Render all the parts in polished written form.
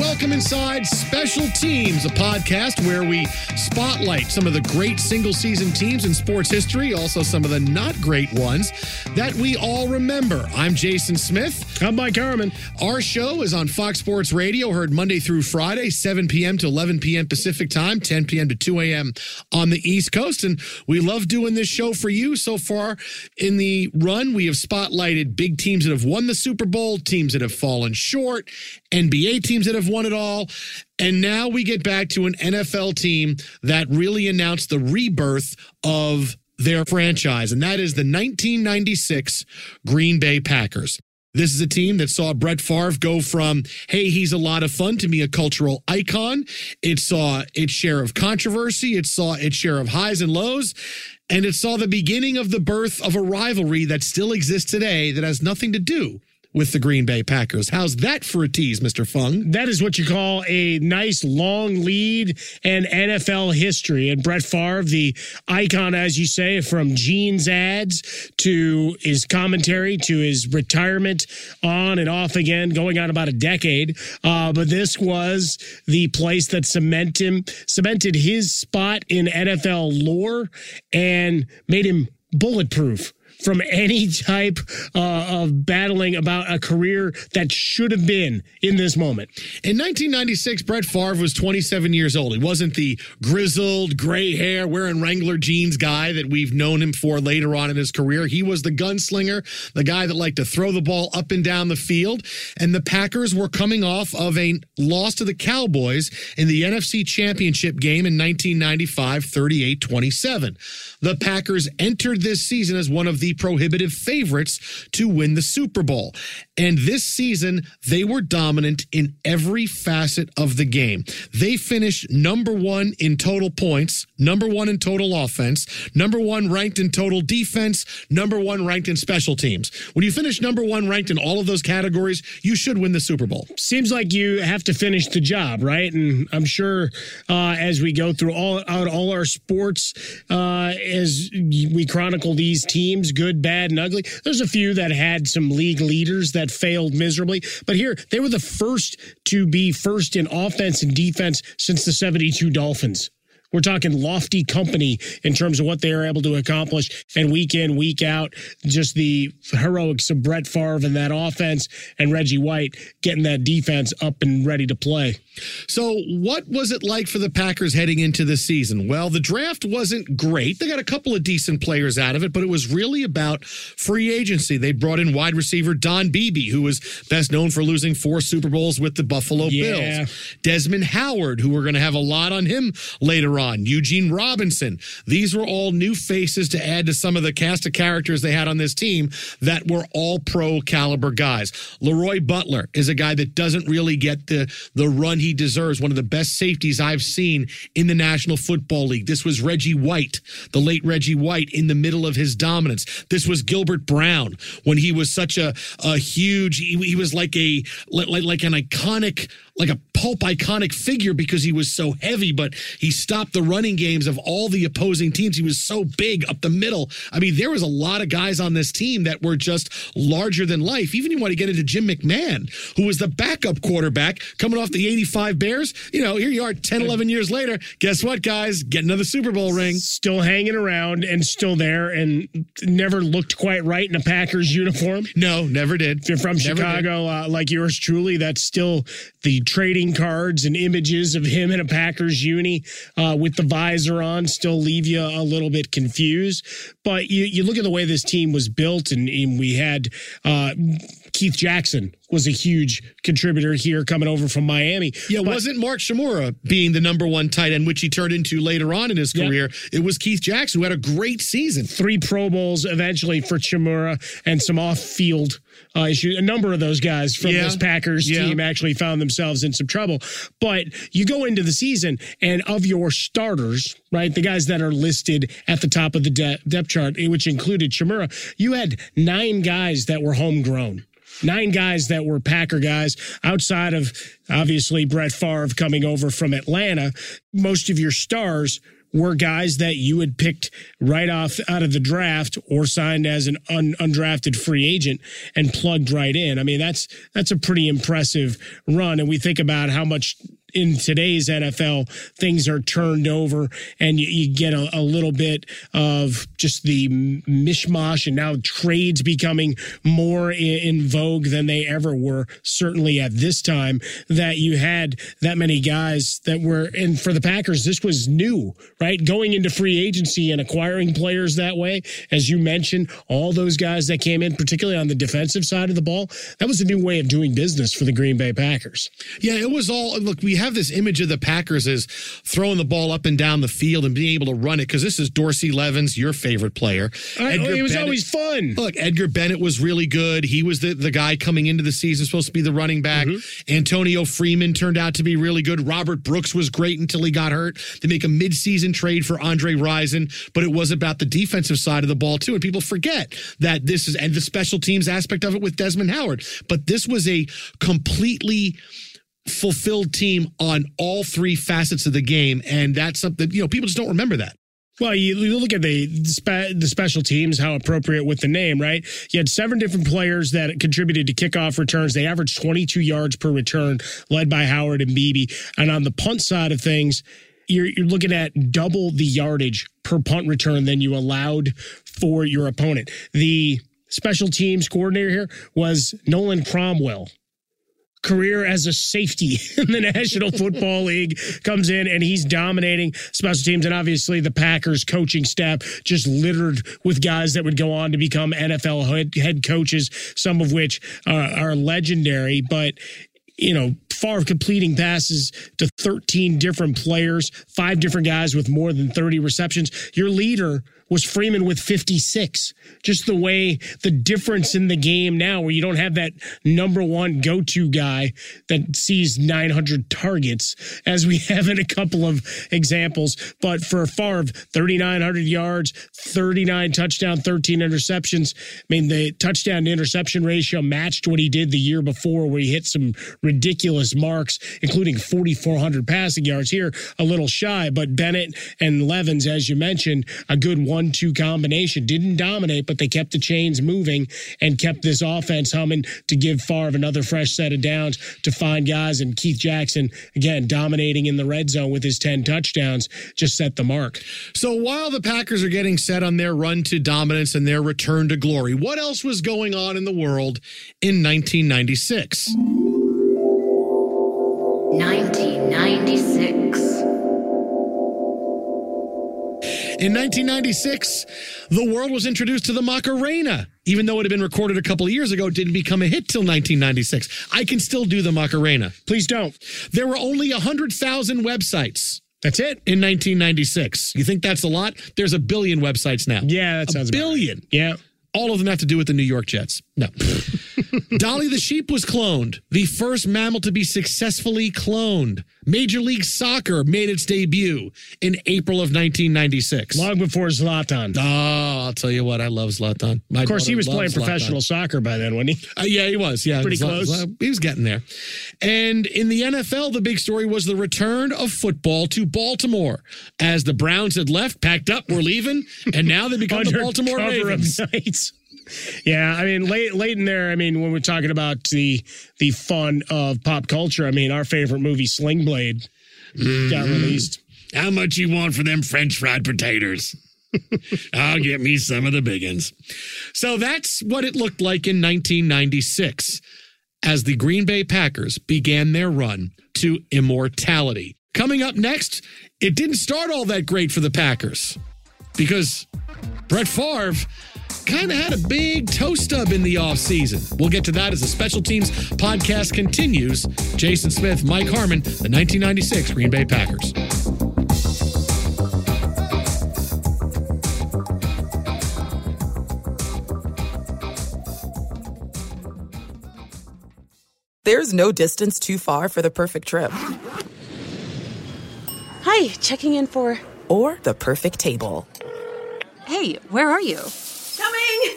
Welcome inside Special Teams, a podcast where we spotlight some of the great single-season teams in sports history, also some of the not great ones that we all remember. I'm Jason Smith. I'm Mike Harmon. Our show is on Fox Sports Radio, heard Monday through Friday, 7 p.m. to 11 p.m. Pacific time, 10 p.m. to 2 a.m. on the East Coast. And we love doing this show for you. So far in the run, we have spotlighted big teams that have won the Super Bowl, teams that have fallen short, NBA teams that have won it all. And now we get back to an NFL team that really announced the rebirth of their franchise, and that is the 1996 Green Bay Packers. This is a team that saw Brett Favre go from, hey, he's a lot of fun, to be a cultural icon. It saw its share of controversy. It saw its share of highs and lows. And it saw the beginning of the birth of a rivalry that still exists today that has nothing to do with the Green Bay Packers. How's that for a tease, Mr. Fung? That is what you call a nice long lead in NFL history. And Brett Favre, the icon, as you say, from jeans ads to his commentary to his retirement on and off again, going on about a decade. But this was the place that cemented his spot in NFL lore and made him bulletproof from any type of battling about a career that should have been in this moment. In 1996, Brett Favre was 27 years old. He wasn't the grizzled, gray hair, wearing Wrangler jeans guy that we've known him for later on in his career. He was the gunslinger, the guy that liked to throw the ball up and down the field. And the Packers were coming off of a loss to the Cowboys in the NFC Championship game in 1995, 38-27. The Packers entered this season as one of the prohibitive favorites to win the Super Bowl. And this season, they were dominant in every facet of the game. They finished number one in total points, number one in total offense, number one ranked in total defense, number one ranked in special teams. When you finish number one ranked in all of those categories, you should win the Super Bowl. Seems like you have to finish the job, right? And I'm sure as we go through all our sports, as we chronicle these teams, good, bad, and ugly. There's a few that had some league leaders that failed miserably. But here, they were the first to be first in offense and defense since the 72 Dolphins. We're talking lofty company in terms of what they are able to accomplish. And week in, week out, just the heroics of Brett Favre and that offense and Reggie White getting that defense up and ready to play. So what was it like for the Packers heading into the season? Well, the draft wasn't great. They got a couple of decent players out of it, but it was really about free agency. They brought in wide receiver Don Beebe, who was best known for losing 4 Super Bowls with the Buffalo Bills. Desmond Howard, who we're going to have a lot on him later on, Eugene Robinson. These were all new faces to add to some of the cast of characters they had on this team that were all pro caliber guys. Leroy Butler is a guy that doesn't really get the run he deserves. One of the best safeties I've seen in the National Football League. This was Reggie White, the late Reggie White, in the middle of his dominance. This was Gilbert Brown when he was such a huge, he was like an iconic, like a pulp iconic figure because he was so heavy, but he stopped the running games of all the opposing teams. He was so big up the middle. I mean, there was a lot of guys on this team that were just larger than life. Even you want to get into Jim McMahon, who was the backup quarterback coming off the 85 Bears. You know, here you are 10, 11 years later. Guess what, guys? Get another Super Bowl ring. Still hanging around and still there and never looked quite right in a Packers uniform. No, never did. If you're from Chicago, like yours truly, that's still the trading cards and images of him in a Packers uni with the visor on still leave you a little bit confused. But you look at the way this team was built, and we had Keith Jackson was a huge contributor here coming over from Miami. Yeah, wasn't Mark Chmura being the number one tight end, which he turned into later on in his career. It was Keith Jackson who had a great season. 3 Pro Bowls eventually for Chmura and some off-field issues. A number of those guys from this Packers team actually found themselves in some trouble. But you go into the season, and of your starters, right, the guys that are listed at the top of the depth chart, which included Chmura, you had 9 guys that were homegrown. 9 guys that were Packer guys outside of, obviously, Brett Favre coming over from Atlanta. Most of your stars were guys that you had picked right off out of the draft or signed as an undrafted free agent and plugged right in. I mean, that's a pretty impressive run. And we think about how much in today's NFL things are turned over, and you get a little bit of just the mishmash, and now trades becoming more in vogue than they ever were, certainly at this time, that you had that many guys that were, and for the Packers, this was new, right? Going into free agency and acquiring players that way, as you mentioned, all those guys that came in, particularly on the defensive side of the ball, that was a new way of doing business for the Green Bay Packers. Yeah, it was all, look, we have this image of the Packers as throwing the ball up and down the field and being able to run it, because this is Dorsey Levens, your favorite player. It was Bennett, always fun. Look, Edgar Bennett was really good. He was the guy coming into the season, supposed to be the running back. Mm-hmm. Antonio Freeman turned out to be really good. Robert Brooks was great until he got hurt. They make a midseason trade for Andre Rison, but it was about the defensive side of the ball, too, and people forget that this is, and the special teams aspect of it with Desmond Howard. But this was a completely fulfilled team on all 3 facets of the game, and that's something, you know, people just don't remember that. Well, you look at the special teams, how appropriate with the name, right? You had 7 different players that contributed to kickoff returns. They averaged 22 yards per return, led by Howard and Beebe. And on the punt side of things, you're looking at double the yardage per punt return than you allowed for your opponent. The special teams coordinator here was Nolan Cromwell. Career as a safety in the National Football League, comes in and he's dominating special teams. And obviously the Packers coaching staff just littered with guys that would go on to become NFL head coaches, some of which are legendary. But, you know, Favre completing passes to 13 different players, 5 different guys with more than 30 receptions. Your leader was Freeman with 56. Just the way, the difference in the game now, where you don't have that number one go-to guy that sees 900 targets, as we have in a couple of examples. But for Favre, 3,900 yards, 39 touchdowns, 13 interceptions. I mean, the touchdown-to-interception ratio matched what he did the year before, where he hit some ridiculous marks, including 4,400 passing yards here, a little shy. But Bennett and Levens, as you mentioned, a good 1-2 combination. Didn't dominate, but they kept the chains moving and kept this offense humming to give Favre another fresh set of downs to find guys. And Keith Jackson, again, dominating in the red zone with his 10 touchdowns, just set the mark. So while the Packers are getting set on their run to dominance and their return to glory, what else was going on in the world in 1996? 1996. In 1996, the world was introduced to the Macarena. Even though it had been recorded a couple of years ago, it didn't become a hit till 1996. I can still do the Macarena. Please don't. There were only 100,000 websites. That's it. In 1996. You think that's a lot? There's a billion websites now. Yeah, that sounds about right. A billion. Yeah. All of them have to do with the New York Jets. No. Dolly the sheep was cloned. The first mammal to be successfully cloned. Major League Soccer made its debut in April of 1996. Long before Zlatan. Oh, I'll tell you what, I love Zlatan. Of course, he was playing professional soccer by then, wasn't he? Yeah, he was. Yeah, pretty close. He was getting there. And in the NFL, the big story was the return of football to Baltimore. As the Browns had left, packed up, we're leaving, and now they become the Baltimore Ravens. Yeah, I mean, late in there, I mean, when we're talking about the fun of pop culture, I mean, our favorite movie, Sling Blade, got released. How much you want for them French fried potatoes? I'll get me some of the big ones. So that's what it looked like in 1996 as the Green Bay Packers began their run to immortality. Coming up next, it didn't start all that great for the Packers because Brett Favre kind of had a big toe stub in the offseason. We'll get to that as the Special Teams podcast continues. Jason Smith, Mike Harmon, the 1996 Green Bay Packers. There's no distance too far for the perfect trip. Hi, checking in for... Or the perfect table. Hey, where are you? Coming!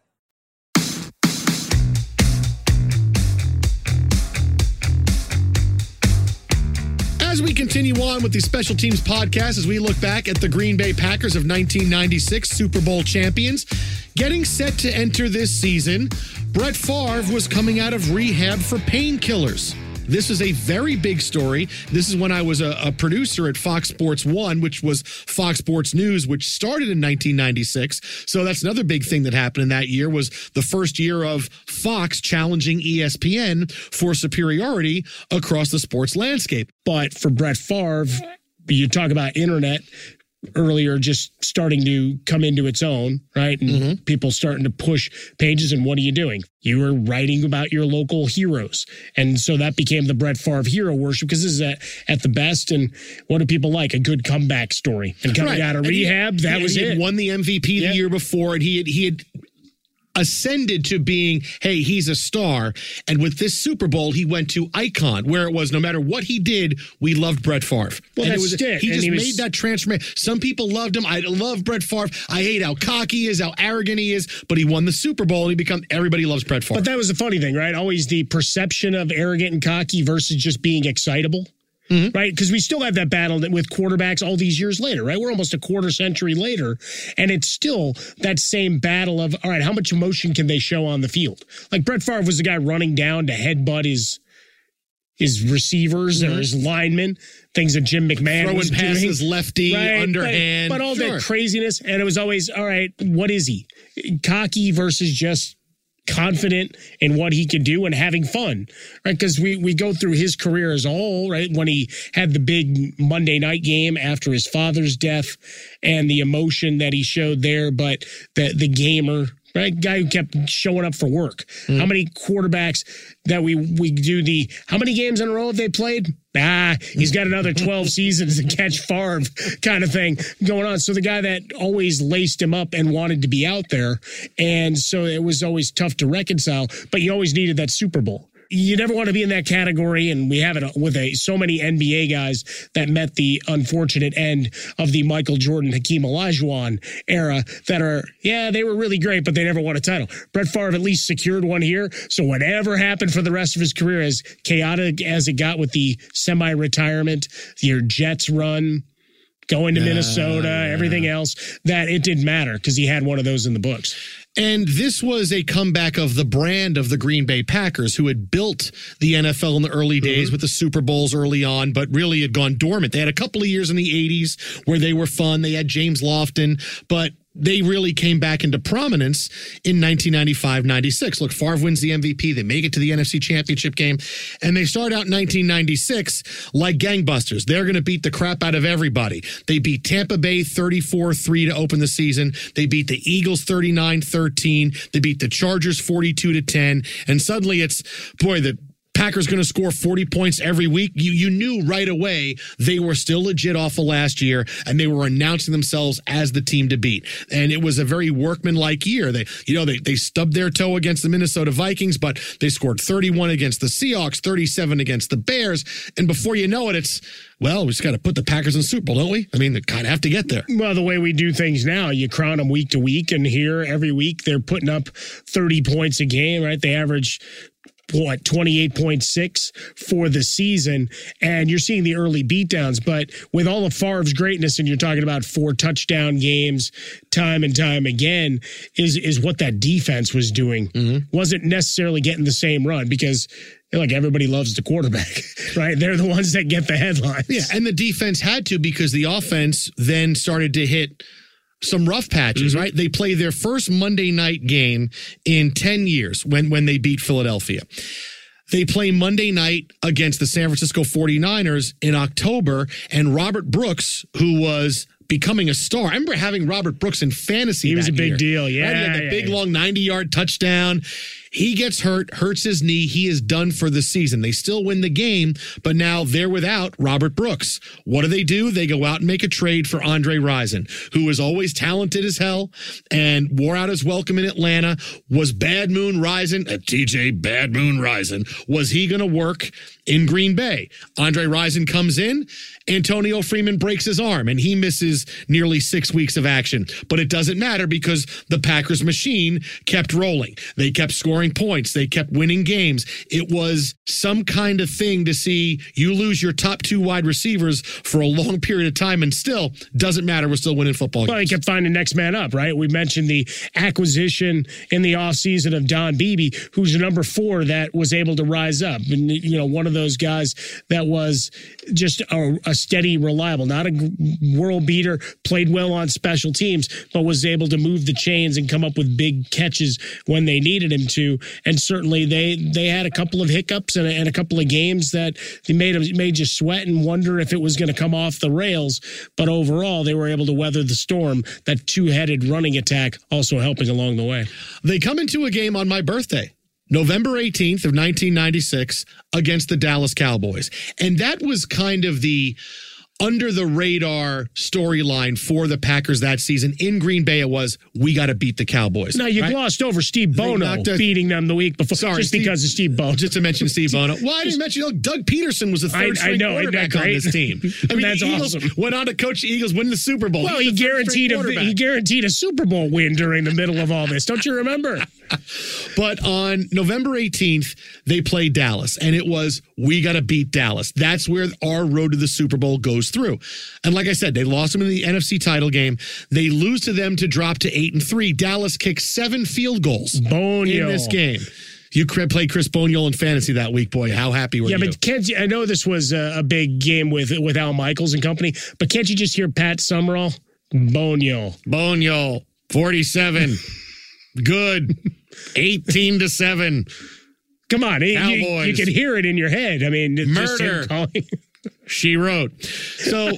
As we continue on with the Special Teams podcast, as we look back at the Green Bay Packers of 1996, Super Bowl champions, getting set to enter this season, Brett Favre was coming out of rehab for painkillers. This is a very big story. This is when I was a producer at Fox Sports 1, which was Fox Sports News, which started in 1996. So that's another big thing that happened in that year, was the first year of Fox challenging ESPN for superiority across the sports landscape. But for Brett Favre, you talk about internet earlier just starting to come into its own, right? And people starting to push pages. And what are you doing? You were writing about your local heroes. And so that became the Brett Favre hero worship, because this is at the best. And what do people like? A good comeback story. And coming out of rehab, he had won the MVP the year before, and he had ascended to being, hey, he's a star. And with this Super Bowl, he went to icon, where it was no matter what he did, we loved Brett Favre. Well, and he made that transformation. Some people loved him. I love Brett Favre. I hate how cocky he is, how arrogant he is, but he won the Super Bowl and everybody loves Brett Favre. But that was the funny thing, right? Always the perception of arrogant and cocky versus just being excitable. Mm-hmm. Right? Because we still have that battle with quarterbacks all these years later, right? We're almost a quarter century later, and it's still that same battle of, all right, how much emotion can they show on the field? Like Brett Favre was the guy running down to headbutt his receivers or his linemen, things that Jim McMahon was doing. Throwing passes lefty, underhand. But all that craziness, and it was always, all right, what is he? Cocky versus just confident in what he could do and having fun, right? Because we go through his career as a whole, right? When he had the big Monday night game after his father's death and the emotion that he showed there, but the gamer, right? Guy who kept showing up for work. Mm. How many quarterbacks that we do how many games in a row have they played? He's got another 12 seasons to catch Favre kind of thing going on. So the guy that always laced him up and wanted to be out there. And so it was always tough to reconcile, but you always needed that Super Bowl. You never want to be in that category, and we have it with so many NBA guys that met the unfortunate end of the Michael Jordan, Hakeem Olajuwon era that are, they were really great, but they never won a title. Brett Favre at least secured one here, so whatever happened for the rest of his career, as chaotic as it got with the semi-retirement, your Jets run, going to Minnesota, everything else, that it didn't matter because he had one of those in the books. And this was a comeback of the brand of the Green Bay Packers, who had built the NFL in the early days with the Super Bowls early on, but really had gone dormant. They had a couple of years in the 80s where they were fun. They had James Lofton, but they really came back into prominence in 1995-96. Look, Favre wins the MVP. They make it to the NFC Championship game. And they start out in 1996 like gangbusters. They're going to beat the crap out of everybody. They beat Tampa Bay 34-3 to open the season. They beat the Eagles 39-13. They beat the Chargers 42-10. And suddenly it's, boy, the Packers going to score 40 points every week. You knew right away they were still legit off of last year, and they were announcing themselves as the team to beat. And it was a very workmanlike year. They stubbed their toe against the Minnesota Vikings, but they scored 31 against the Seahawks, 37 against the Bears. And before you know it, it's, well, we just got to put the Packers in the Super Bowl, don't we? I mean, they kind of have to get there. Well, the way we do things now, you crown them week to week, and here every week they're putting up 30 points a game, right? They average 28.6 for the season, and you're seeing the early beatdowns. But with all of Favre's greatness, and you're talking about 4 touchdown games time and time again, is what that defense was doing. Wasn't necessarily getting the same run, because Like, everybody loves the quarterback, right? They're the ones that get the headlines. Yeah, and the defense had to, because the offense then started to hit some rough patches, right? They play their first Monday night game in 10 years when they beat Philadelphia. They play Monday night against the San Francisco 49ers in October, and Robert Brooks, who was becoming a star. I remember having Robert Brooks in fantasy. He was a big deal, yeah. Right? He had the big, long 90-yard touchdown. He gets hurt, hurts his knee. He is done for the season. They still win the game, but now they're without Robert Brooks. What do? They go out and make a trade for Andre Rison, who was always talented as hell and wore out his welcome in Atlanta. Was Bad Moon Rison, TJ Bad Moon Rison, was he going to work in Green Bay? Andre Rison comes in. Antonio Freeman breaks his arm, and he misses nearly 6 weeks of action. But it doesn't matter, because the Packers machine kept rolling. They kept scoring points. They kept winning games. It was some kind of thing to see you lose your top two wide receivers for a long period of time, and still, doesn't matter. We're still winning football games. Well, they kept finding next man up, right? We mentioned the acquisition in the offseason of Don Beebe, who's number four that was able to rise up. And, you know, one of those guys that was just a steady, reliable, not a world beater, played well on special teams, but was able to move the chains and come up with big catches when they needed him to. And certainly they had a couple of hiccups and a couple of games that made you sweat and wonder if it was going to come off the rails. But overall, they were able to weather the storm, that two-headed running attack also helping along the way. They come into a game on my birthday, November 18th of 1996, against the Dallas Cowboys. And that was kind of the under-the-radar storyline for the Packers that season. In Green Bay, it was, we got to beat the Cowboys. Now, you glossed over Steve Bono beating them the week before. Sorry, because of Steve Bono. Just to mention Steve Bono. Well, I didn't mention, Doug Peterson was the third-string quarterback on this team. I mean, that's awesome. Went on to coach the Eagles, win the Super Bowl. Well, he guaranteed a Super Bowl win during the middle of all this. Don't you remember? But on November 18th, they played Dallas, and it was, we got to beat Dallas. That's where our road to the Super Bowl goes through. And like I said, they lost them in the NFC title game. They lose to them to drop to 8-3. Dallas kicked 7 field goals in this game. You played Chris Boniol in fantasy that week, boy. How happy were you? Yeah, but can't you? I know this was a big game with Al Michaels and company, but can't you just hear Pat Summerall? Boniol, 47. Good. 18-7. Come on, Cowboys. You can hear it in your head. I mean, murder. She wrote. So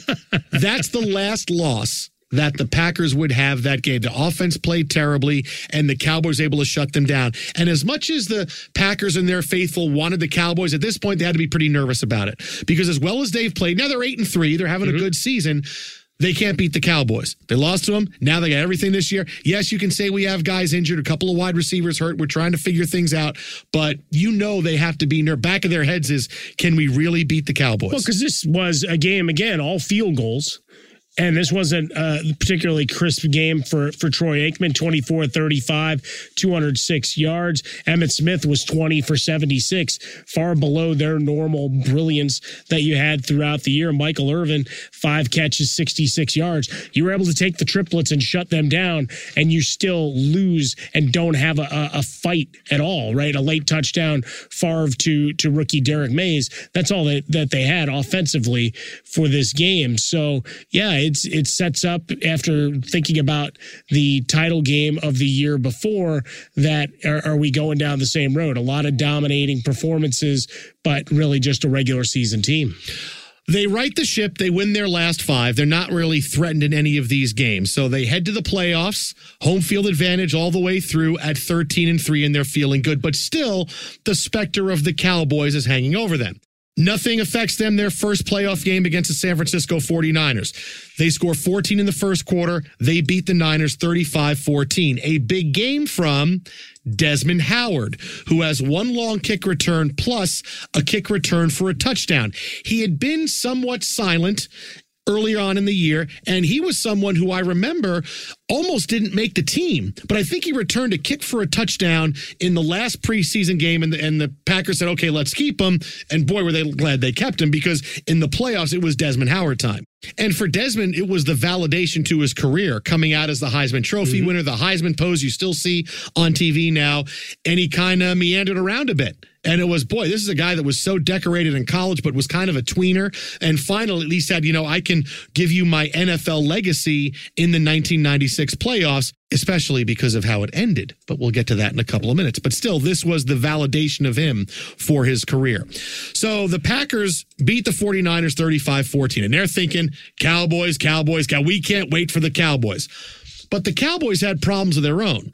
that's the last loss that the Packers would have that game. The offense played terribly, and the Cowboys able to shut them down. And as much as the Packers and their faithful wanted the Cowboys, at this point they had to be pretty nervous about it, because as well as they've played, now they're 8-3, they're having a good season. They can't beat the Cowboys. They lost to them. Now they got everything this year. Yes, you can say we have guys injured, a couple of wide receivers hurt. We're trying to figure things out. But they have to be near back of their heads is, can we really beat the Cowboys? Well, because this was a game, again, all field goals. And this wasn't a particularly crisp game for Troy Aikman, 24-35, 206 yards. Emmitt Smith was 20-for-76, far below their normal brilliance that you had throughout the year. Michael Irvin, 5 catches, 66 yards. You were able to take the triplets and shut them down, and you still lose and don't have a fight at all, right? A late touchdown, Favre to rookie Derek Mays. That's all that they had offensively for this game. So, yeah, It sets up, after thinking about the title game of the year before, that are we going down the same road? A lot of dominating performances, but really just a regular season team. They right the ship. They win their last 5. They're not really threatened in any of these games. So they head to the playoffs, home field advantage all the way through at 13-3, and they're feeling good. But still, the specter of the Cowboys is hanging over them. Nothing affects them. Their first playoff game against the San Francisco 49ers. They score 14 in the first quarter. They beat the Niners 35-14. A big game from Desmond Howard, who has one long kick return plus a kick return for a touchdown. He had been somewhat silent earlier on in the year, and he was someone who I remember almost didn't make the team, but I think he returned a kick for a touchdown in the last preseason game, and the Packers said, okay, let's keep him. And boy, were they glad they kept him, because in the playoffs, it was Desmond Howard time. And for Desmond, it was the validation to his career, coming out as the Heisman Trophy winner, the Heisman pose you still see on TV now. And he kind of meandered around a bit. And it was, boy, this is a guy that was so decorated in college, but was kind of a tweener. And finally, at least said, you know, I can give you my NFL legacy in the 1996 playoffs, especially because of how it ended. But we'll get to that in a couple of minutes. But still, this was the validation of him for his career. So the Packers beat the 49ers 35-14. And they're thinking, Cowboys, we can't wait for the Cowboys. But the Cowboys had problems of their own,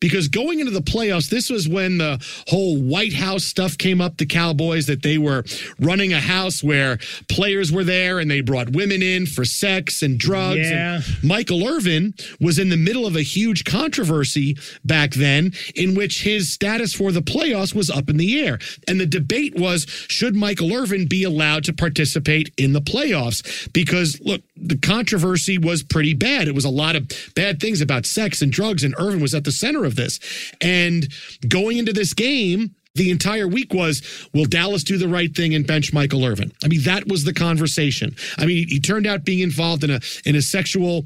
because going into the playoffs, this was when the whole White House stuff came up, the Cowboys, that they were running a house where players were there and they brought women in for sex and drugs. Yeah. And Michael Irvin was in the middle of a huge controversy back then in which his status for the playoffs was up in the air. And the debate was, should Michael Irvin be allowed to participate in the playoffs? Because, look, the controversy was pretty bad. It was a lot of bad things about sex and drugs, and Irvin was at the center of this. And going into this game, the entire week was, will Dallas do the right thing and bench Michael Irvin? I mean, that was the conversation. I mean, he turned out being involved in a sexual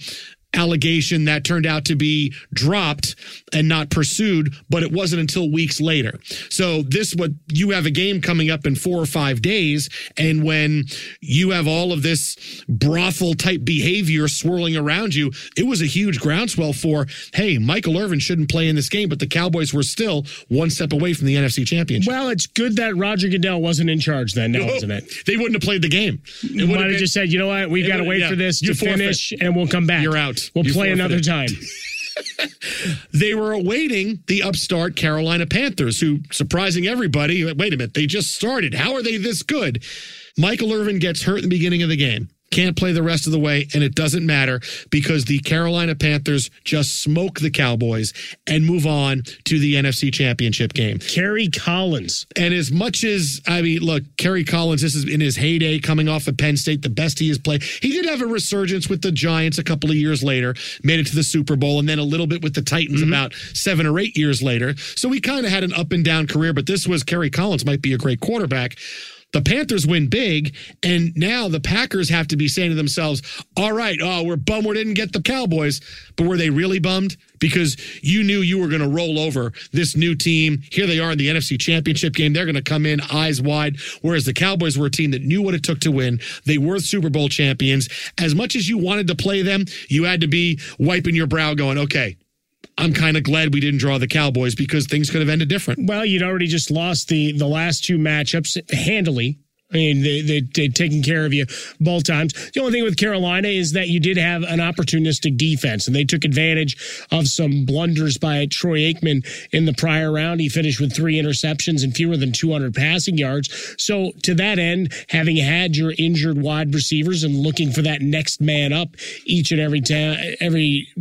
allegation that turned out to be dropped and not pursued, but it wasn't until weeks later. So you have a game coming up in 4 or 5 days, and when you have all of this brothel-type behavior swirling around you, it was a huge groundswell for, hey, Michael Irvin shouldn't play in this game, but the Cowboys were still one step away from the NFC Championship. Well, it's good that Roger Goodell wasn't in charge then, now, isn't it? They wouldn't have played the game. They might have just said, you know what, we've got to wait for this to finish, and we'll come back. You're out. We'll play another time. They were awaiting the upstart Carolina Panthers, who, surprising everybody, wait a minute, they just started. How are they this good? Michael Irvin gets hurt in the beginning of the game. Can't play the rest of the way, and it doesn't matter, because the Carolina Panthers just smoke the Cowboys and move on to the NFC Championship game. Kerry Collins. And as much as, I mean, look, Kerry Collins, this is in his heyday coming off of Penn State, the best he has played. He did have a resurgence with the Giants a couple of years later, made it to the Super Bowl, and then a little bit with the Titans about 7 or 8 years later. So he kind of had an up and down career, but this was Kerry Collins might be a great quarterback. The Panthers win big, and now the Packers have to be saying to themselves, all right, oh, we're bummed we didn't get the Cowboys, but were they really bummed? Because you knew you were going to roll over this new team. Here they are in the NFC Championship game. They're going to come in eyes wide, whereas the Cowboys were a team that knew what it took to win. They were Super Bowl champions. As much as you wanted to play them, you had to be wiping your brow going, okay, I'm kind of glad we didn't draw the Cowboys, because things could have ended different. Well, you'd already just lost the last two matchups handily. I mean, they'd taken care of you both times. The only thing with Carolina is that you did have an opportunistic defense, and they took advantage of some blunders by Troy Aikman in the prior round. He finished with 3 interceptions and fewer than 200 passing yards. So to that end, having had your injured wide receivers and looking for that next man up each and every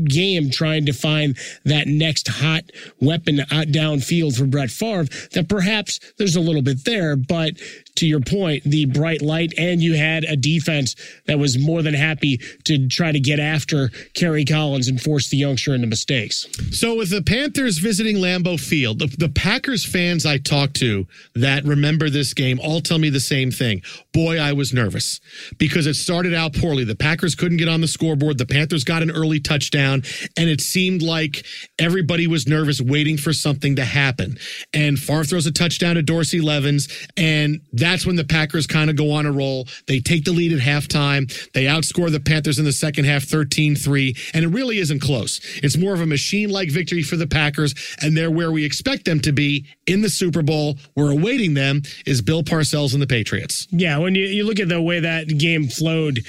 game, trying to find that next hot weapon downfield for Brett Favre, that perhaps there's a little bit there, but to your point, the bright light, and you had a defense that was more than happy to try to get after Kerry Collins and force the youngster into mistakes. So with the Panthers visiting Lambeau Field, the Packers fans I talked to that remember this game all tell me the same thing. Boy, I was nervous, because it started out poorly. The Packers couldn't get on the scoreboard. The Panthers got an early touchdown, and it seemed like everybody was nervous, waiting for something to happen. And Favre throws a touchdown to Dorsey Levens, and that's when the Packers kind of go on a roll. They take the lead at halftime. They outscore the Panthers in the second half 13-3, and it really isn't close. It's more of a machine-like victory for the Packers, and they're where we expect them to be in the Super Bowl. We're awaiting them is Bill Parcells and the Patriots. Yeah, when you look at the way that game flowed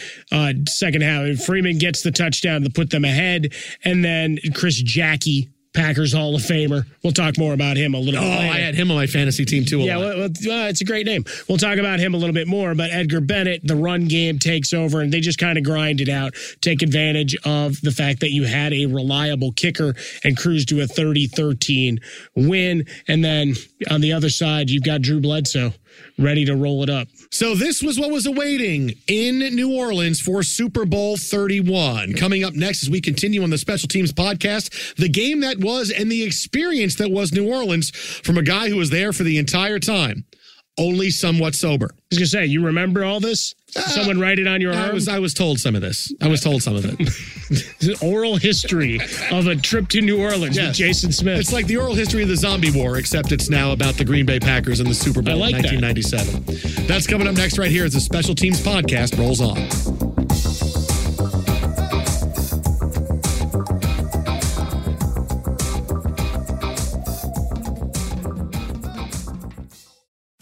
second half, Freeman gets the touchdown to put them ahead, and then Chris Jackie, Packers Hall of Famer. We'll talk more about him a little bit later. I had him on my fantasy team, too. Yeah, well, it's a great name. We'll talk about him a little bit more, but Edgar Bennett, the run game takes over, and they just kind of grind it out, take advantage of the fact that you had a reliable kicker and cruise to a 30-13 win. And then on the other side, you've got Drew Bledsoe, ready to roll it up. So this was what was awaiting in New Orleans for Super Bowl 31. Coming up next as we continue on the Special Teams podcast, the game that was and the experience that was New Orleans from a guy who was there for the entire time, only somewhat sober. I was going to say, you remember all this? Someone write it on your arm? I was told some of this. I was told some of it. The oral history of a trip to New Orleans with Jason Smith. It's like the oral history of the zombie war, except it's now about the Green Bay Packers and the Super Bowl in 1997. That's coming up next right here as the Special Teams podcast rolls on.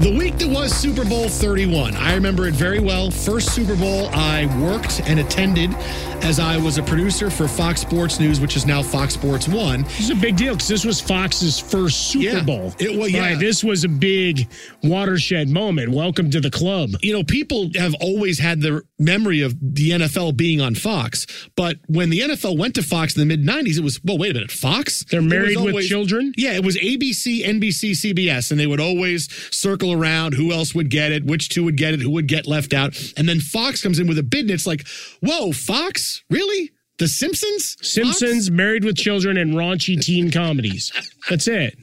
The week that was Super Bowl 31. I remember it very well. First Super Bowl I worked and attended as I was a producer for Fox Sports News, which is now Fox Sports 1. This is a big deal because this was Fox's first Super Bowl. It was, right? This was a big watershed moment. Welcome to the club. You know, people have always had the memory of the NFL being on Fox, but when the NFL went to Fox in the mid-'90s, it was, well, wait a minute, Fox? They're married always, with children? Yeah, it was ABC, NBC, CBS, and they would always circle around who else would get it, which two would get it, who would get left out. And then Fox comes in with a bid, and it's like, whoa, Fox? Really? The Simpsons? Simpsons, Fox? Married with Children, and raunchy teen comedies. That's it.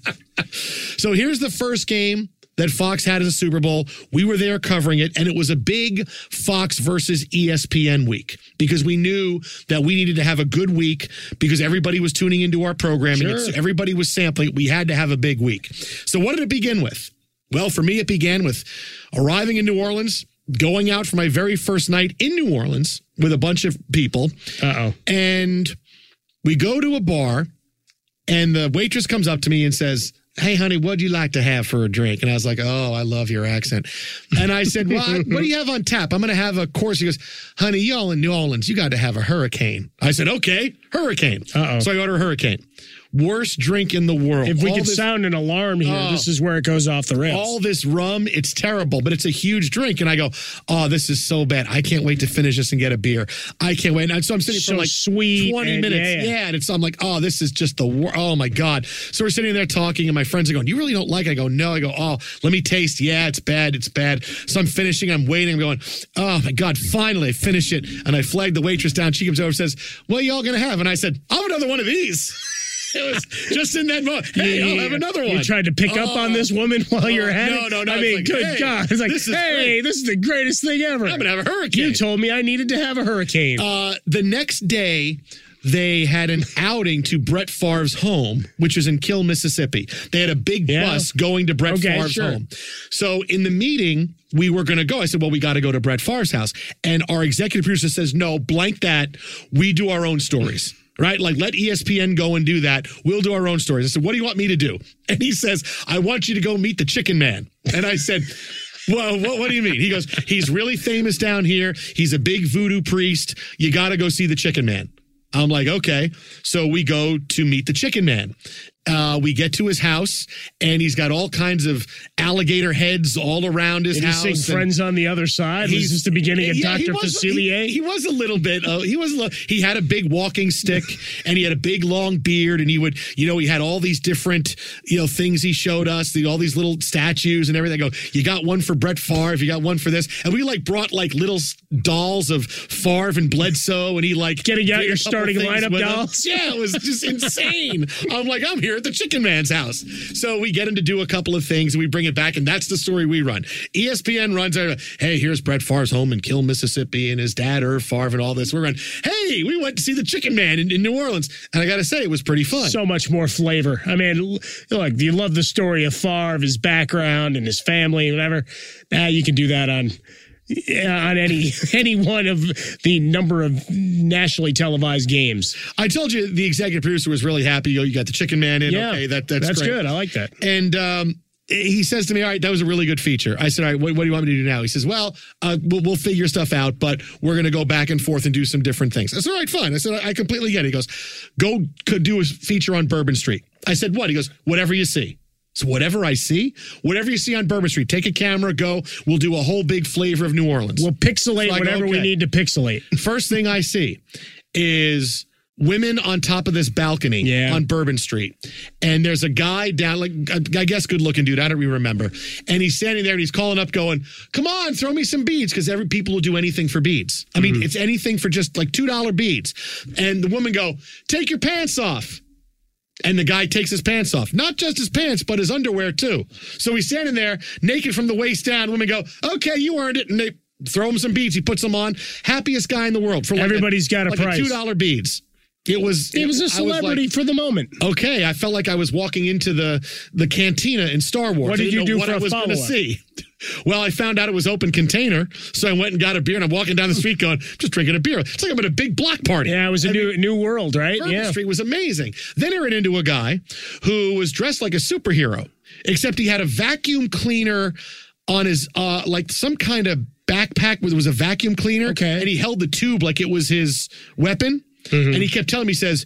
So here's the first game that Fox had in the Super Bowl. We were there covering it, and it was a big Fox versus ESPN week because we knew that we needed to have a good week because everybody was tuning into our programming. Sure. And everybody was sampling. We had to have a big week. So what did it begin with? Well, for me, it began with arriving in New Orleans, going out for my very first night in New Orleans with a bunch of people. Uh-oh. And we go to a bar, and the waitress comes up to me and says, hey, honey, what'd you like to have for a drink? And I was like, oh, I love your accent. And I said, well, what do you have on tap? I'm going to have a course. He goes, honey, y'all in New Orleans, you got to have a hurricane. I said, okay, hurricane. Uh-oh. So I order a hurricane. Worst drink in the world. If we could sound an alarm here, this is where it goes off the rails. All this rum, it's terrible, but it's a huge drink. And I go, oh, this is so bad. I can't wait to finish this and get a beer. I can't wait. And so I'm sitting for like sweet 20 minutes. Yeah. And it's, I'm like, oh, this is just the worst. Oh, my God. So we're sitting there talking, and my friends are going, you really don't like it? I go, no. I go, oh, let me taste. Yeah, it's bad. It's bad. So I'm finishing. I'm waiting. I'm going, oh, my God, finally I finish it. And I flagged the waitress down. She comes over and says, what y'all going to have? And I said, I'll have another one of these. It was just in that moment. Hey, yeah, I'll have another one. You tried to pick up on this woman while you're at it? No. I mean, like, good God. It's like, this is the greatest thing ever. I'm going to have a hurricane. You told me I needed to have a hurricane. The next day, they had an outing to Brett Favre's home, which is in Kill, Mississippi. They had a big bus going to Brett Favre's home. So in the meeting, we were going to go. I said, well, we got to go to Brett Favre's house. And our executive producer says, no, blank that. We do our own stories. Right? Like, let ESPN go and do that. We'll do our own stories. I said, what do you want me to do? And he says, I want you to go meet the Chicken Man. And I said, well, what do you mean? He goes, he's really famous down here. He's a big voodoo priest. You got to go see the Chicken Man. I'm like, okay. So we go to meet the Chicken Man. We get to his house, and he's got all kinds of alligator heads all around his house. Did he sing Friends on the Other Side? Was this the beginning of Dr. Facilier? He was a little bit. He had a big walking stick, and he had a big long beard, and he would, he had all these different, things he showed us, all these little statues and everything. I go, you got one for Brett Favre, you got one for this, and we brought little dolls of Favre and Bledsoe, and he getting out your starting lineup dolls. Yeah, it was just insane. I'm here at the Chicken Man's house. So we get him to do a couple of things, and we bring it back, and that's the story we run. ESPN runs, hey, here's Brett Favre's home in Kill, Mississippi, and his dad, Irv Favre, and all this. We're running, hey, we went to see the Chicken Man in New Orleans. And I got to say, it was pretty fun. So much more flavor. I mean, you love the story of Favre, his background, and his family, whatever. Now you can do that on... on any one of the number of nationally televised games. I told you the executive producer was really happy. Oh, you got the chicken man in. Yeah, okay, that's great. Good. I like that. And he says to me, all right, that was a really good feature. I said, all right, what do you want me to do now? He says, well, we'll figure stuff out, but we're going to go back and forth and do some different things. I said, all right, fine. I said, I completely get it. He goes, go do a feature on Bourbon Street. I said, what? He goes, whatever you see. So whatever I see, whatever you see on Bourbon Street, take a camera, go. We'll do a whole big flavor of New Orleans. We'll pixelate whatever we need to pixelate. First thing I see is women on top of this balcony on Bourbon Street. And there's a guy down, like, I guess good-looking dude. I don't really remember. And he's standing there and he's calling up going, come on, throw me some beads, because every people will do anything for beads. I mean, it's anything for just like $2 beads. And the woman go, take your pants off. And the guy takes his pants off. Not just his pants, but his underwear, too. So he's standing there, naked from the waist down. Women go, okay, you earned it. And they throw him some beads. He puts them on. Happiest guy in the world. For like everybody's got a price. Like $2 beads. It was a celebrity for the moment. Okay, I felt like I was walking into the cantina in Star Wars. What did you do for a follow-up? Well, I found out it was open container, so I went and got a beer, and I'm walking down the street going, I'm just drinking a beer. It's like I'm at a big block party. Yeah, it was a new world, right? Bourbon Street was amazing. Then I ran into a guy who was dressed like a superhero, except he had a vacuum cleaner on his, like some kind of backpack where there was a vacuum cleaner, and he held the tube like it was his weapon, and he kept telling me, he says,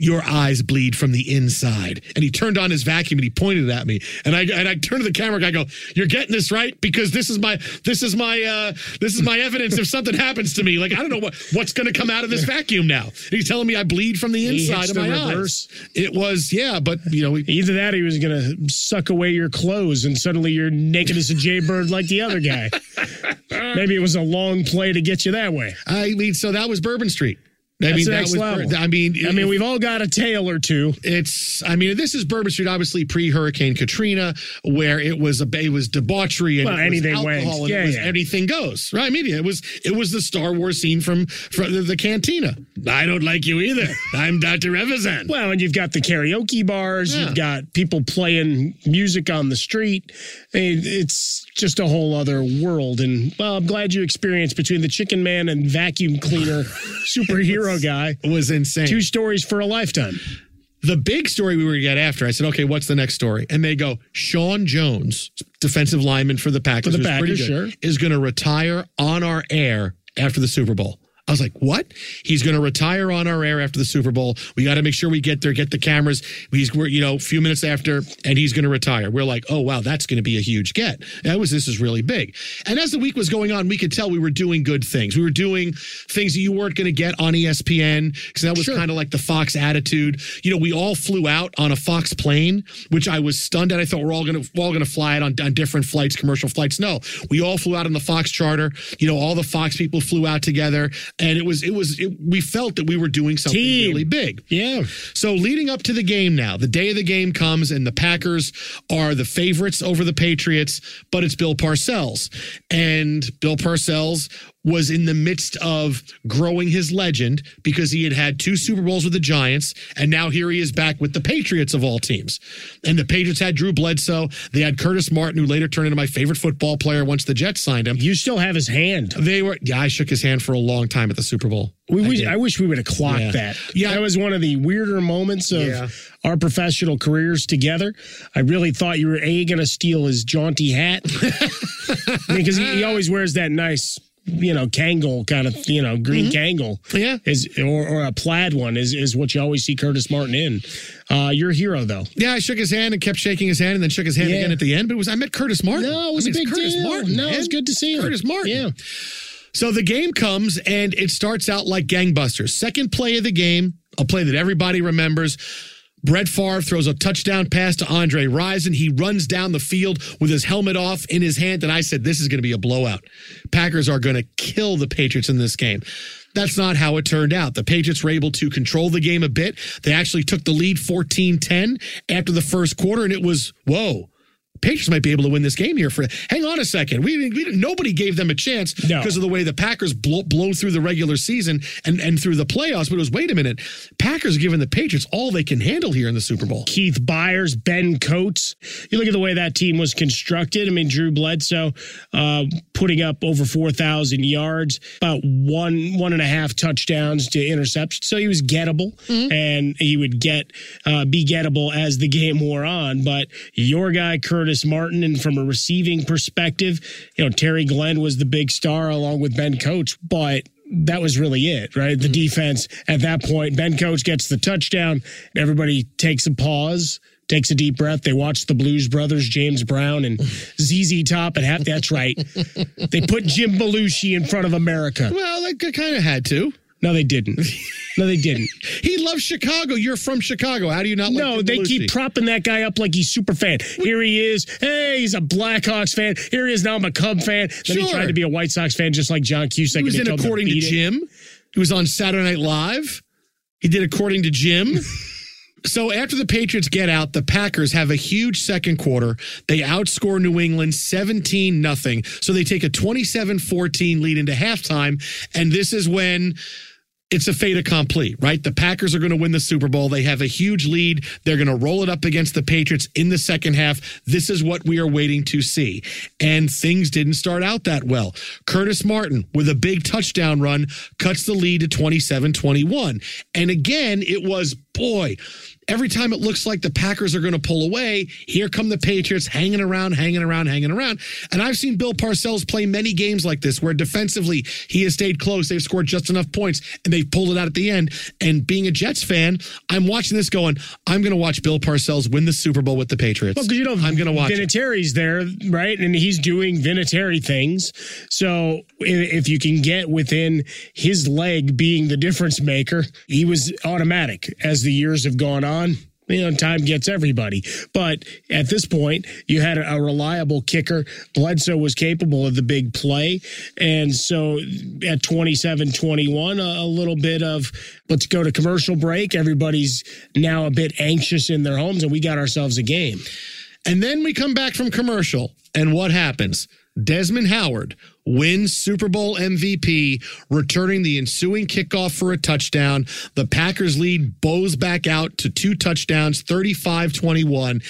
your eyes bleed from the inside. And he turned on his vacuum and he pointed it at me. And I turned to the camera guy and I go, you're getting this right? Because this is my evidence if something happens to me. Like, I don't know what's going to come out of this vacuum now. And he's telling me I bleed from the inside of my eyes. It was, but you know. Either that or he was going to suck away your clothes and suddenly you're naked as a jaybird like the other guy. Maybe it was a long play to get you that way. I mean, so that was Bourbon Street. That's the next level. I mean, we've all got a tale or two. This is Bourbon Street, obviously pre-Hurricane Katrina, where it was debauchery and alcohol and anything goes. Right? I mean, it was the Star Wars scene from the cantina. I don't like you either. I'm Dr. Evazan. Well, and you've got the karaoke bars. Yeah. You've got people playing music on the street. I mean, it's just a whole other world. And well, I'm glad you experienced between the chicken man and vacuum cleaner superhero. Guy was insane. Two stories for a lifetime. The big story we were going to get after, I said, okay, what's the next story? And they go, Sean Jones, defensive lineman for the Packers, is going to retire on our air after the Super Bowl. I was like, what? He's going to retire on our air after the Super Bowl. We got to make sure we get there, get the cameras. We're a few minutes after, and he's going to retire. We're like, oh, wow, that's going to be a huge get. This is really big. And as the week was going on, we could tell we were doing good things. We were doing things that you weren't going to get on ESPN, because that was kind of like the Fox attitude. You know, we all flew out on a Fox plane, which I was stunned at. I thought we're all going to fly out on different flights, commercial flights. No, we all flew out on the Fox charter. You know, all the Fox people flew out together. And we felt that we were doing something really big. Yeah. So leading up to the game now, the day of the game comes and the Packers are the favorites over the Patriots, but it's Bill Parcells. And Bill Parcells was in the midst of growing his legend because he had two Super Bowls with the Giants, and now here he is back with the Patriots of all teams. And the Patriots had Drew Bledsoe. They had Curtis Martin, who later turned into my favorite football player once the Jets signed him. You still have his hand. I shook his hand for a long time at the Super Bowl. I wish we would have clocked that. Yeah, that was one of the weirder moments of our professional careers together. I really thought you were, A, going to steal his jaunty hat. Because he always wears that nice... Kangol kind of, green Kangol. Yeah. Or a plaid one is what you always see Curtis Martin in. Your hero, though. Yeah, I shook his hand and kept shaking his hand and then shook his hand again at the end. But I met Curtis Martin. No, it was a big deal. Martin, no, man. It was good to see him. Curtis Martin. Yeah. So the game comes, and it starts out like gangbusters. Second play of the game, a play that everybody remembers. Brett Favre throws a touchdown pass to Andre Rison. He runs down the field with his helmet off in his hand. And I said, this is going to be a blowout. Packers are going to kill the Patriots in this game. That's not how it turned out. The Patriots were able to control the game a bit. They actually took the lead 14-10 after the first quarter. And it was, whoa, Patriots might be able to win this game here. For hang on a second, nobody gave them a chance because of the way the Packers blow through the regular season and through the playoffs. But it was, wait a minute, Packers giving the Patriots all they can handle here in the Super Bowl. Keith Byers, Ben Coates. You look at the way that team was constructed. I mean, Drew Bledsoe putting up over 4,000 yards, about one and a half touchdowns to interceptions. So he was gettable, and he would be gettable as the game wore on. But your guy Curtis Martin, and from a receiving perspective, Terry Glenn was the big star along with Ben Coates, but that was really it, right? The defense at that point, Ben Coates gets the touchdown. Everybody takes a pause, takes a deep breath. They watch the Blues Brothers, James Brown and ZZ Top at half. That's right. They put Jim Belushi in front of America. Well, they kind of had to. No, they didn't. He loves Chicago. You're from Chicago. How do you not like Jim Belushi? No, they keep propping that guy up like he's super fan. Here he is. Hey, he's a Blackhawks fan. Here he is. Now I'm a Cub fan. Then he tried to be a White Sox fan just like John Cusack. He was in According to Jim. He was on Saturday Night Live. He did According to Jim. So after the Patriots get out, the Packers have a huge second quarter. They outscore New England 17-0. So they take a 27-14 lead into halftime. And this is when it's a fait accompli, right? The Packers are going to win the Super Bowl. They have a huge lead. They're going to roll it up against the Patriots in the second half. This is what we are waiting to see. And things didn't start out that well. Curtis Martin, with a big touchdown run, cuts the lead to 27-21. And again, it was, boy, every time it looks like the Packers are going to pull away, here come the Patriots hanging around. And I've seen Bill Parcells play many games like this where defensively he has stayed close. They've scored just enough points, and they've pulled it out at the end. And being a Jets fan, I'm watching this going, I'm going to watch Bill Parcells win the Super Bowl with the Patriots. Well, because I'm going to watch Vinatieri's it. There, right? And he's doing Vinatieri things. So if you can get within his leg being the difference maker, he was automatic as the years have gone on. Time gets everybody. But at this point, you had a reliable kicker. Bledsoe was capable of the big play. And so at 27-21, a little bit of let's go to commercial break. Everybody's now a bit anxious in their homes, and we got ourselves a game. And then we come back from commercial, and what happens? Desmond Howard wins Super Bowl MVP, returning the ensuing kickoff for a touchdown. The Packers lead bows back out to two touchdowns, 35-21.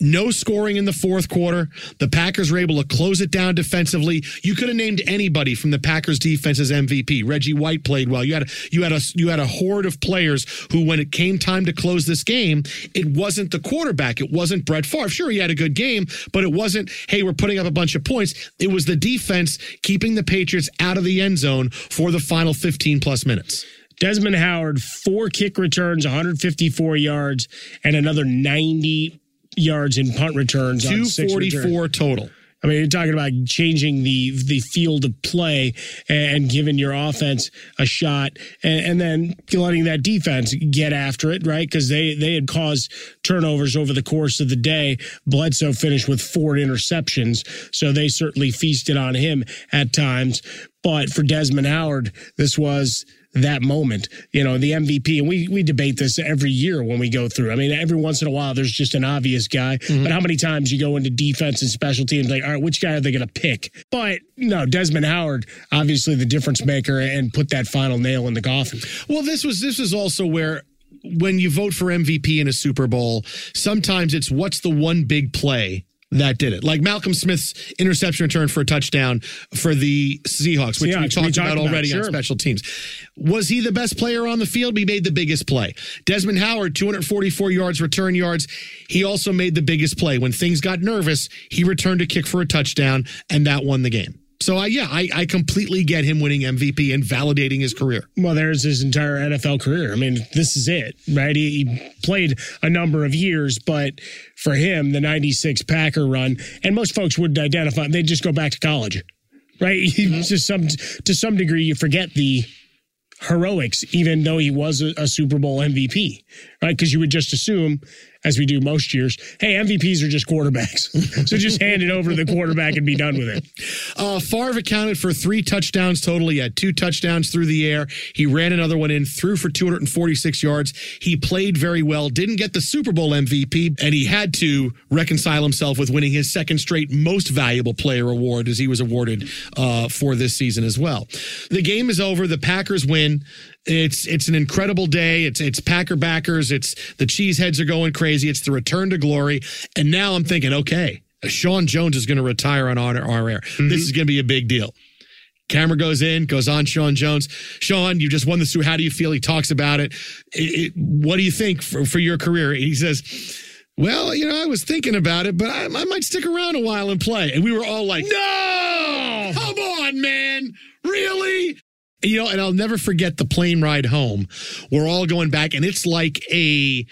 No scoring in the fourth quarter. The Packers were able to close it down defensively. You could have named anybody from the Packers defense as MVP. Reggie White played well. You had a horde of players who, when it came time to close this game, it wasn't the quarterback. It wasn't Brett Favre. Sure, he had a good game, but it wasn't, hey, we're putting up a bunch of points. It was the defense keeping the Patriots out of the end zone for the final 15-plus minutes. Desmond Howard, 4 kick returns, 154 yards, and another 90 yards in punt returns on 6 returns. Total. I mean, you're talking about changing the field of play and giving your offense a shot and then letting that defense get after it, right? Because they had caused turnovers over the course of the day. Bledsoe finished with 4 interceptions, so they certainly feasted on him at times. But for Desmond Howard, this was that moment, the MVP. And we debate this every year when we go through. I mean, every once in a while, there's just an obvious guy. Mm-hmm. But how many times you go into defense and special teams, like, all right, which guy are they going to pick? But no, Desmond Howard, obviously the difference maker and put that final nail in the coffin. Well, this is also where, when you vote for MVP in a Super Bowl, sometimes it's what's the one big play that did it. Like Malcolm Smith's interception return for a touchdown for the Seahawks, which we talked about already on special teams. Was he the best player on the field? He made the biggest play. Desmond Howard, 244 yards, return yards. He also made the biggest play. When things got nervous, he returned a kick for a touchdown, and that won the game. So, I completely get him winning MVP and validating his career. Well, there's his entire NFL career. I mean, this is it, right? He played a number of years, but for him, the 96 Packer run, and most folks would identify, they just go back to college, right? Mm-hmm. to some degree, you forget the heroics, even though he was a Super Bowl MVP. right? Because you would just assume, as we do most years, hey, MVPs are just quarterbacks. So just hand it over to the quarterback and be done with it. Favre accounted for 3 touchdowns total. He had 2 touchdowns through the air. He ran another one in, threw for 246 yards. He played very well, didn't get the Super Bowl MVP, and he had to reconcile himself with winning his second straight Most Valuable Player award, as he was awarded for this season as well. The game is over. The Packers win. It's an incredible day. It's Packer backers. It's the cheeseheads are going crazy. It's the return to glory. And now I'm thinking, okay, Sean Jones is going to retire on our air. Mm-hmm. This is going to be a big deal. Camera goes in, goes on Sean Jones. Sean, you just won the Super. How do you feel? He talks about it. What do you think for your career? He says, well, you know, I was thinking about it, but I might stick around a while and play. And we were all like, no, come on, man. Really? You know, and I'll never forget the plane ride home. We're all going back, and it's like a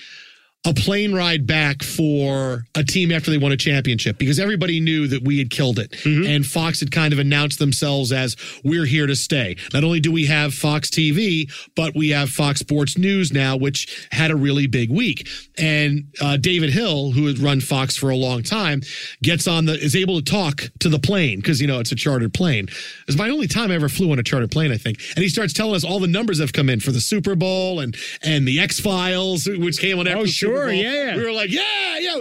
plane ride back for a team after they won a championship, because everybody knew that we had killed it. Mm-hmm. And Fox had kind of announced themselves as, we're here to stay. Not only do we have Fox TV, but we have Fox Sports News now, which had a really big week. And David Hill, who had run Fox for a long time, is able to talk to the plane, because, you know, it's a chartered plane. It was my only time I ever flew on a chartered plane, I think. And he starts telling us all the numbers that have come in for the Super Bowl and the X-Files, which came on after the Super Bowl. Sure, yeah. We were like, yeah. It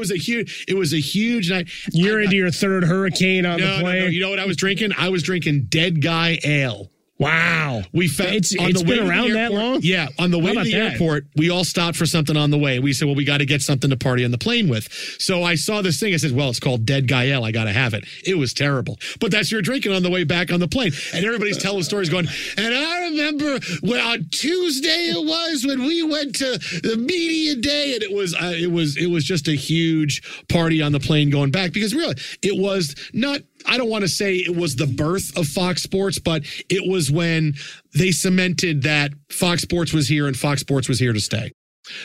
was a huge night. You're into your third hurricane on the plane. No. You know what I was drinking? I was drinking Dead Guy Ale. Wow. We found it's been around that long? Yeah. On the way to the airport, we all stopped for something on the way. We said, well, we got to get something to party on the plane with. So I saw this thing. I said, well, it's called Dead Guy Ale. I got to have it. It was terrible. But that's your drinking on the way back on the plane. And everybody's telling stories going, and I remember on Tuesday it was when we went to the media day, and it was just a huge party on the plane going back, because really it was not. I don't want to say it was the birth of Fox Sports, but it was when they cemented that Fox Sports was here and Fox Sports was here to stay.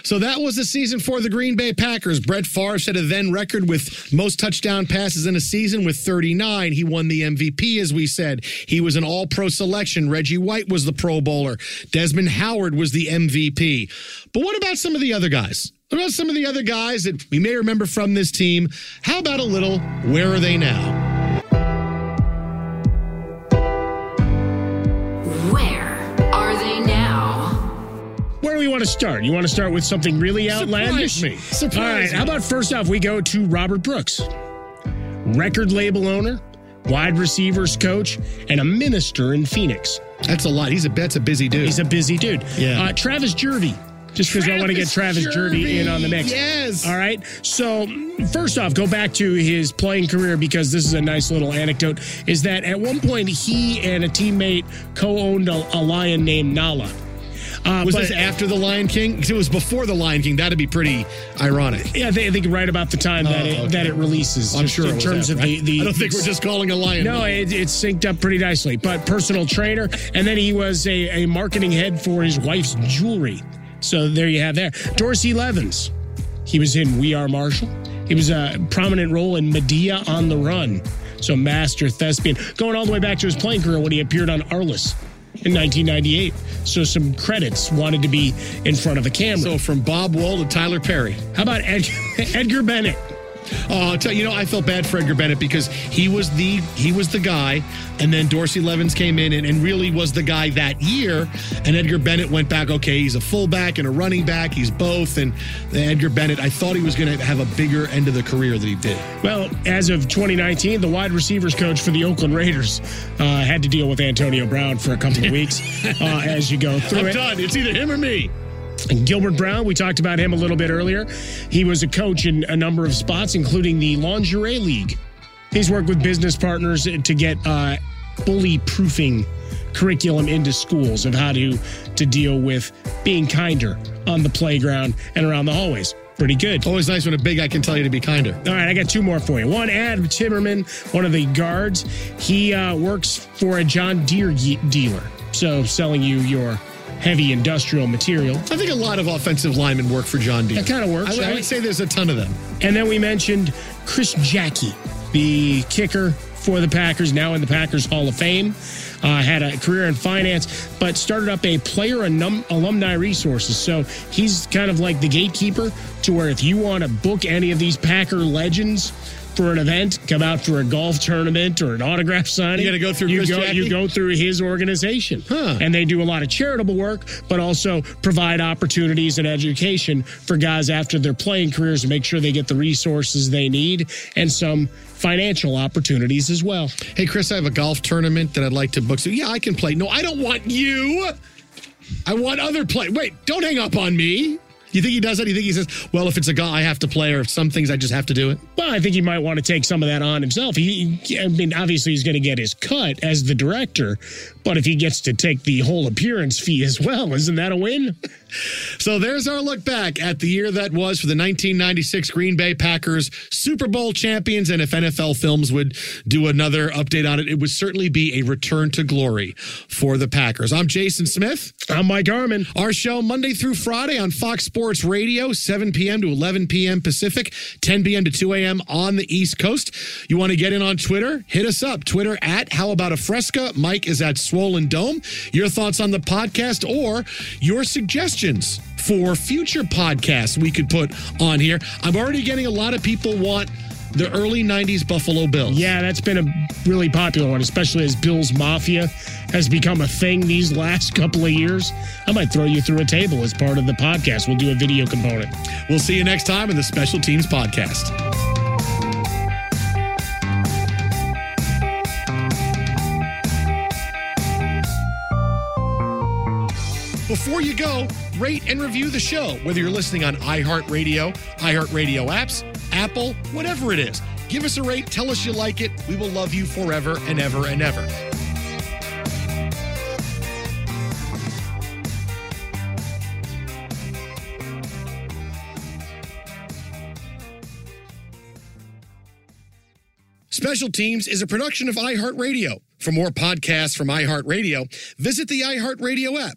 So that was the season for the Green Bay Packers. Brett Favre set a then record with most touchdown passes in a season with 39. He won the MVP, as we said. He was an all-pro selection. Reggie White was the Pro Bowler. Desmond Howard was the MVP. But what about some of the other guys? What about some of the other guys that we may remember from this team? How about a little, where are they now? Where do we want to start? You want to start with something really outlandish? Surprise me. All right, how about first off, we go to Robert Brooks, record label owner, wide receivers coach, and a minister in Phoenix. That's a lot. That's a busy dude. He's a busy dude. Yeah. Travis Jervey, just because I want to get Travis Jervey in on the mix. Yes. All right, so first off, go back to his playing career, because this is a nice little anecdote, is that at one point he and a teammate co-owned a lion named Nala. Was this after the Lion King? Because it was before the Lion King. That'd be pretty ironic. Yeah, I think right about the time that it releases. I'm sure in terms of the. I don't think we're just calling a lion. No, it's synced up pretty nicely. But personal trainer, and then he was a marketing head for his wife's jewelry. So there you have that. Dorsey Levens, he was in We Are Marshall. He was a prominent role in Medea on the Run. So master thespian, going all the way back to his playing career when he appeared on Arliss. In 1998, so some credits wanted to be in front of a camera. So from Bob Wall to Tyler Perry. How about Edgar Bennett? I felt bad for Edgar Bennett, because he was the guy, and then Dorsey Levens came in and really was the guy that year, and Edgar Bennett went back, okay, he's a fullback and a running back, he's both, and Edgar Bennett, I thought he was going to have a bigger end of the career than he did. Well, as of 2019, the wide receivers coach for the Oakland Raiders had to deal with Antonio Brown for a couple of weeks as you go through it. I'm done. It's either him or me. And Gilbert Brown, we talked about him a little bit earlier. He was a coach in a number of spots, including the Lingerie League. He's worked with business partners to get bully-proofing curriculum into schools of how to deal with being kinder on the playground and around the hallways. Pretty good. Always nice when a big guy can tell you to be kinder. All right, I got 2 more for you. One, Adam Timmerman, one of the guards. He works for a John Deere dealer, so selling you your heavy industrial material. I think a lot of offensive linemen work for John Deere. That kind of works. I would say there's a ton of them. And then we mentioned Chris Jackie, the kicker for the Packers, now in the Packers Hall of Fame. Had a career in finance, but started up a player alumni resources. So he's kind of like the gatekeeper to where if you want to book any of these Packer legends for an event, come out for a golf tournament or an autograph signing, you got to go through you go through his organization. Huh. And they do a lot of charitable work, but also provide opportunities and education for guys after their playing careers to make sure they get the resources they need and some financial opportunities as well. Hey, Chris, I have a golf tournament that I'd like to book. So, yeah, I can play. No, I don't want you. I want other play. Wait, don't hang up on me. You think he does that? You think he says, well, if it's a guy, I have to play, or if some things, I just have to do it? Well, I think he might want to take some of that on himself. Obviously, he's going to get his cut as the director, but if he gets to take the whole appearance fee as well, isn't that a win? So there's our look back at the year that was for the 1996 Green Bay Packers Super Bowl champions, and if NFL Films would do another update on it, it would certainly be a return to glory for the Packers. I'm Jason Smith. I'm Mike Harmon. Our show Monday through Friday on Fox Sports Radio, 7 p.m. to 11 p.m. Pacific, 10 p.m. to 2 a.m. on the East Coast. You want to get in on Twitter? Hit us up. Twitter at How About a Fresca. Mike is at Swollen Dome. Your thoughts on the podcast or your suggestions for future podcasts we could put on here. I'm already getting a lot of people want the early 90s Buffalo Bills. Yeah, that's been a really popular one, especially as Bills Mafia has become a thing these last couple of years. I might throw you through a table as part of the podcast. We'll do a video component. We'll see you next time in the Special Teams Podcast. Before you go, rate and review the show, whether you're listening on iHeartRadio, iHeartRadio apps, Apple, whatever it is. Give us a rate. Tell us you like it. We will love you forever and ever and ever. Special Teams is a production of iHeartRadio. For more podcasts from iHeartRadio, visit the iHeartRadio app,